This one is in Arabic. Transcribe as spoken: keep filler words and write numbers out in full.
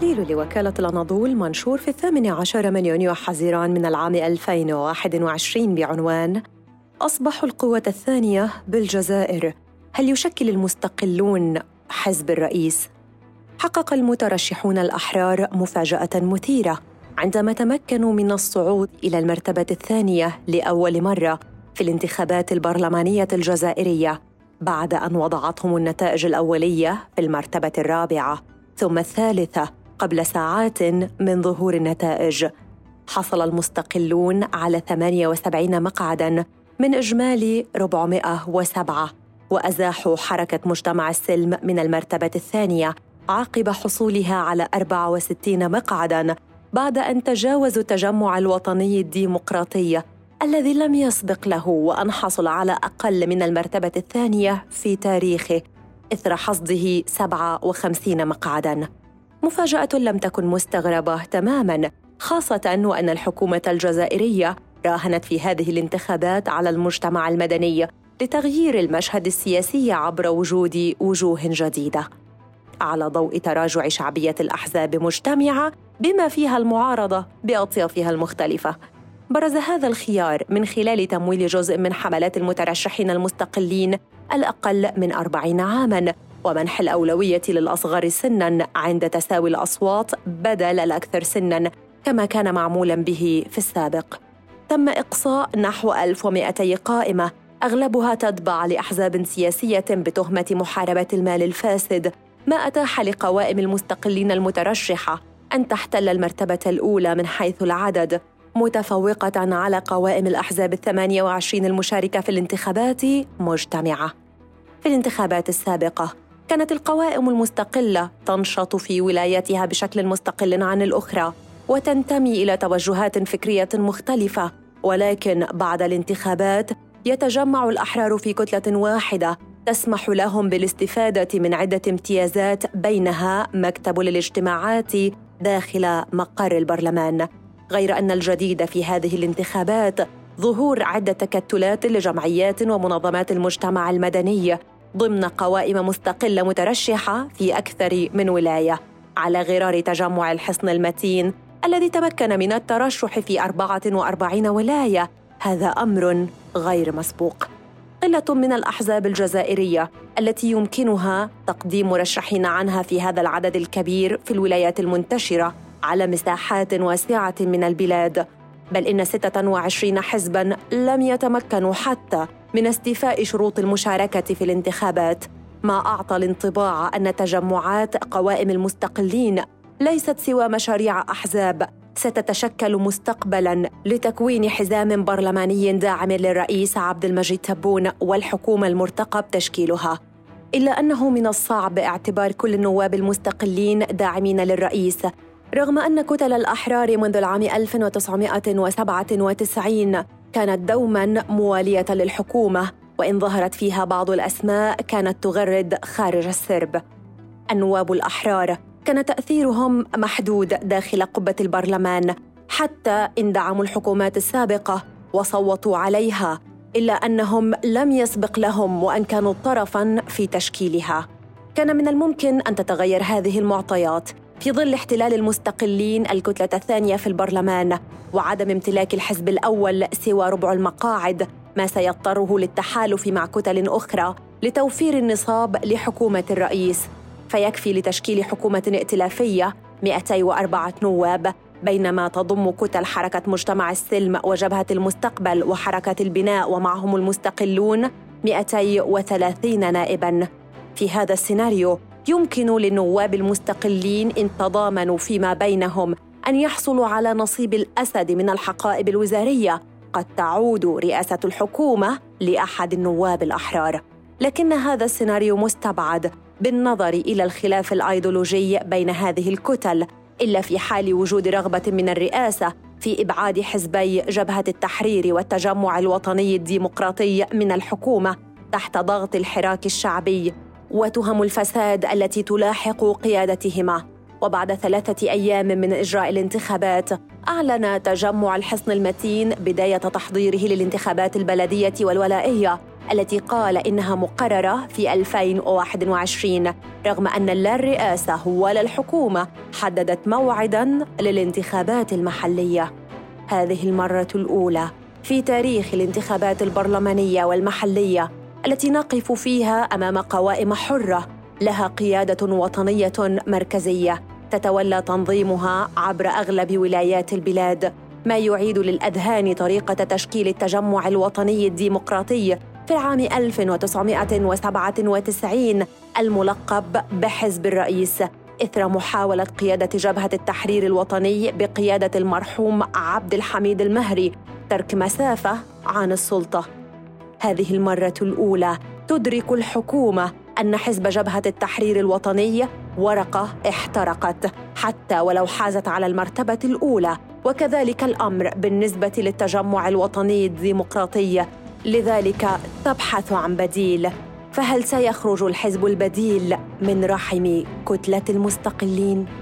تحليل لوكالة الأناضول منشور في الثامن عشر من يونيو حزيران من العام ألفين وواحد وعشرين بعنوان أصبحوا القوة الثانية بالجزائر، هل يشكل المستقلون حزب الرئيس؟ حقق المترشحون الأحرار مفاجأة مثيرة عندما تمكنوا من الصعود إلى المرتبة الثانية لأول مرة في الانتخابات البرلمانية الجزائرية، بعد أن وضعتهم النتائج الأولية في المرتبة الرابعة ثم الثالثة قبل ساعات من ظهور النتائج. حصل المستقلون على ثمانية وسبعين مقعداً من إجمالي أربعمائة وسبعة، وأزاحوا حركة مجتمع السلم من المرتبة الثانية عقب حصولها على أربعة وستين مقعداً، بعد أن تجاوزوا التجمع الوطني الديمقراطي الذي لم يسبق له وأن حصل على أقل من المرتبة الثانية في تاريخه إثر حصده سبعة وخمسين مقعداً. مفاجأة لم تكن مستغربة تماماً، خاصة وأن الحكومة الجزائرية راهنت في هذه الانتخابات على المجتمع المدني لتغيير المشهد السياسي عبر وجود وجوه جديدة على ضوء تراجع شعبية الأحزاب مجتمعة بما فيها المعارضة بأطيافها المختلفة. برز هذا الخيار من خلال تمويل جزء من حملات المترشحين المستقلين الأقل من أربعين عاماً، ومنح الأولوية للأصغر سناً عند تساوي الأصوات بدل الأكثر سناً كما كان معمولاً به في السابق. تم إقصاء نحو ألف ومائتين قائمة أغلبها تتبع لأحزاب سياسية بتهمة محاربة المال الفاسد، ما أتاح لقوائم المستقلين المترشحة أن تحتل المرتبة الأولى من حيث العدد، متفوقة على قوائم الأحزاب الثمانية وعشرين المشاركة في الانتخابات مجتمعة. في الانتخابات السابقة كانت القوائم المستقلة تنشط في ولاياتها بشكل مستقل عن الأخرى وتنتمي إلى توجهات فكرية مختلفة، ولكن بعد الانتخابات يتجمع الأحرار في كتلة واحدة تسمح لهم بالاستفادة من عدة امتيازات، بينها مكتب للاجتماعات داخل مقر البرلمان. غير أن الجديد في هذه الانتخابات ظهور عدة تكتلات لجمعيات ومنظمات المجتمع المدني ضمن قوائم مستقلة مترشحة في أكثر من ولاية، على غرار تجمع الحصن المتين الذي تمكن من الترشح في أربعة وأربعين ولاية، هذا أمر غير مسبوق. قلة من الأحزاب الجزائرية التي يمكنها تقديم مرشحين عنها في هذا العدد الكبير في الولايات المنتشرة على مساحات واسعة من البلاد، بل إن ستة وعشرين حزباً لم يتمكنوا حتى من استيفاء شروط المشاركة في الانتخابات، ما أعطى الانطباع أن تجمعات قوائم المستقلين ليست سوى مشاريع أحزاب ستتشكل مستقبلاً لتكوين حزام برلماني داعم للرئيس عبد المجيد تبون والحكومة المرتقب تشكيلها. إلا أنه من الصعب اعتبار كل النواب المستقلين داعمين للرئيس، رغم أن كتل الأحرار منذ العام ألف وتسعمائة وسبعة وتسعين كانت دوماً موالية للحكومة، وإن ظهرت فيها بعض الأسماء كانت تغرد خارج السرب. النواب الأحرار كان تأثيرهم محدود داخل قبة البرلمان، حتى إن دعموا الحكومات السابقة وصوتوا عليها، إلا أنهم لم يسبق لهم وأن كانوا طرفاً في تشكيلها. كان من الممكن أن تتغير هذه المعطيات في ظل احتلال المستقلين الكتلة الثانية في البرلمان وعدم امتلاك الحزب الأول سوى ربع المقاعد، ما سيضطره للتحالف مع كتل أخرى لتوفير النصاب لحكومة الرئيس، فيكفي لتشكيل حكومة ائتلافية مائتين وأربعة نواب، بينما تضم كتل حركة مجتمع السلم وجبهة المستقبل وحركة البناء ومعهم المستقلون مائتين وثلاثين نائباً. في هذا السيناريو يمكن للنواب المستقلين إن تضامنوا فيما بينهم أن يحصلوا على نصيب الأسد من الحقائب الوزارية، قد تعود رئاسة الحكومة لأحد النواب الأحرار، لكن هذا السيناريو مستبعد بالنظر إلى الخلاف الأيديولوجي بين هذه الكتل، إلا في حال وجود رغبة من الرئاسة في إبعاد حزبي جبهة التحرير والتجمع الوطني الديمقراطي من الحكومة تحت ضغط الحراك الشعبي وتهم الفساد التي تلاحق قيادتهما. وبعد ثلاثة أيام من إجراء الانتخابات أعلن تجمع الحصن المتين بداية تحضيره للانتخابات البلدية والولائية التي قال إنها مقررة في ألفين وواحد وعشرين، رغم أن لا الرئاسة ولا الحكومة حددت موعداً للانتخابات المحلية. هذه المرة الأولى في تاريخ الانتخابات البرلمانية والمحلية التي نقف فيها أمام قوائم حرة لها قيادة وطنية مركزية تتولى تنظيمها عبر أغلب ولايات البلاد، ما يعيد للأذهان طريقة تشكيل التجمع الوطني الديمقراطي في العام ألف وتسعمائة وسبعة وتسعين الملقب بحزب الرئيس، إثر محاولة قيادة جبهة التحرير الوطني بقيادة المرحوم عبد الحميد المهري ترك مسافة عن السلطة. هذه المرة الأولى تدرك الحكومة أن حزب جبهة التحرير الوطني ورقة احترقت حتى ولو حازت على المرتبة الأولى، وكذلك الأمر بالنسبة للتجمع الوطني الديمقراطي، لذلك تبحث عن بديل. فهل سيخرج الحزب البديل من رحم كتلة المستقلين؟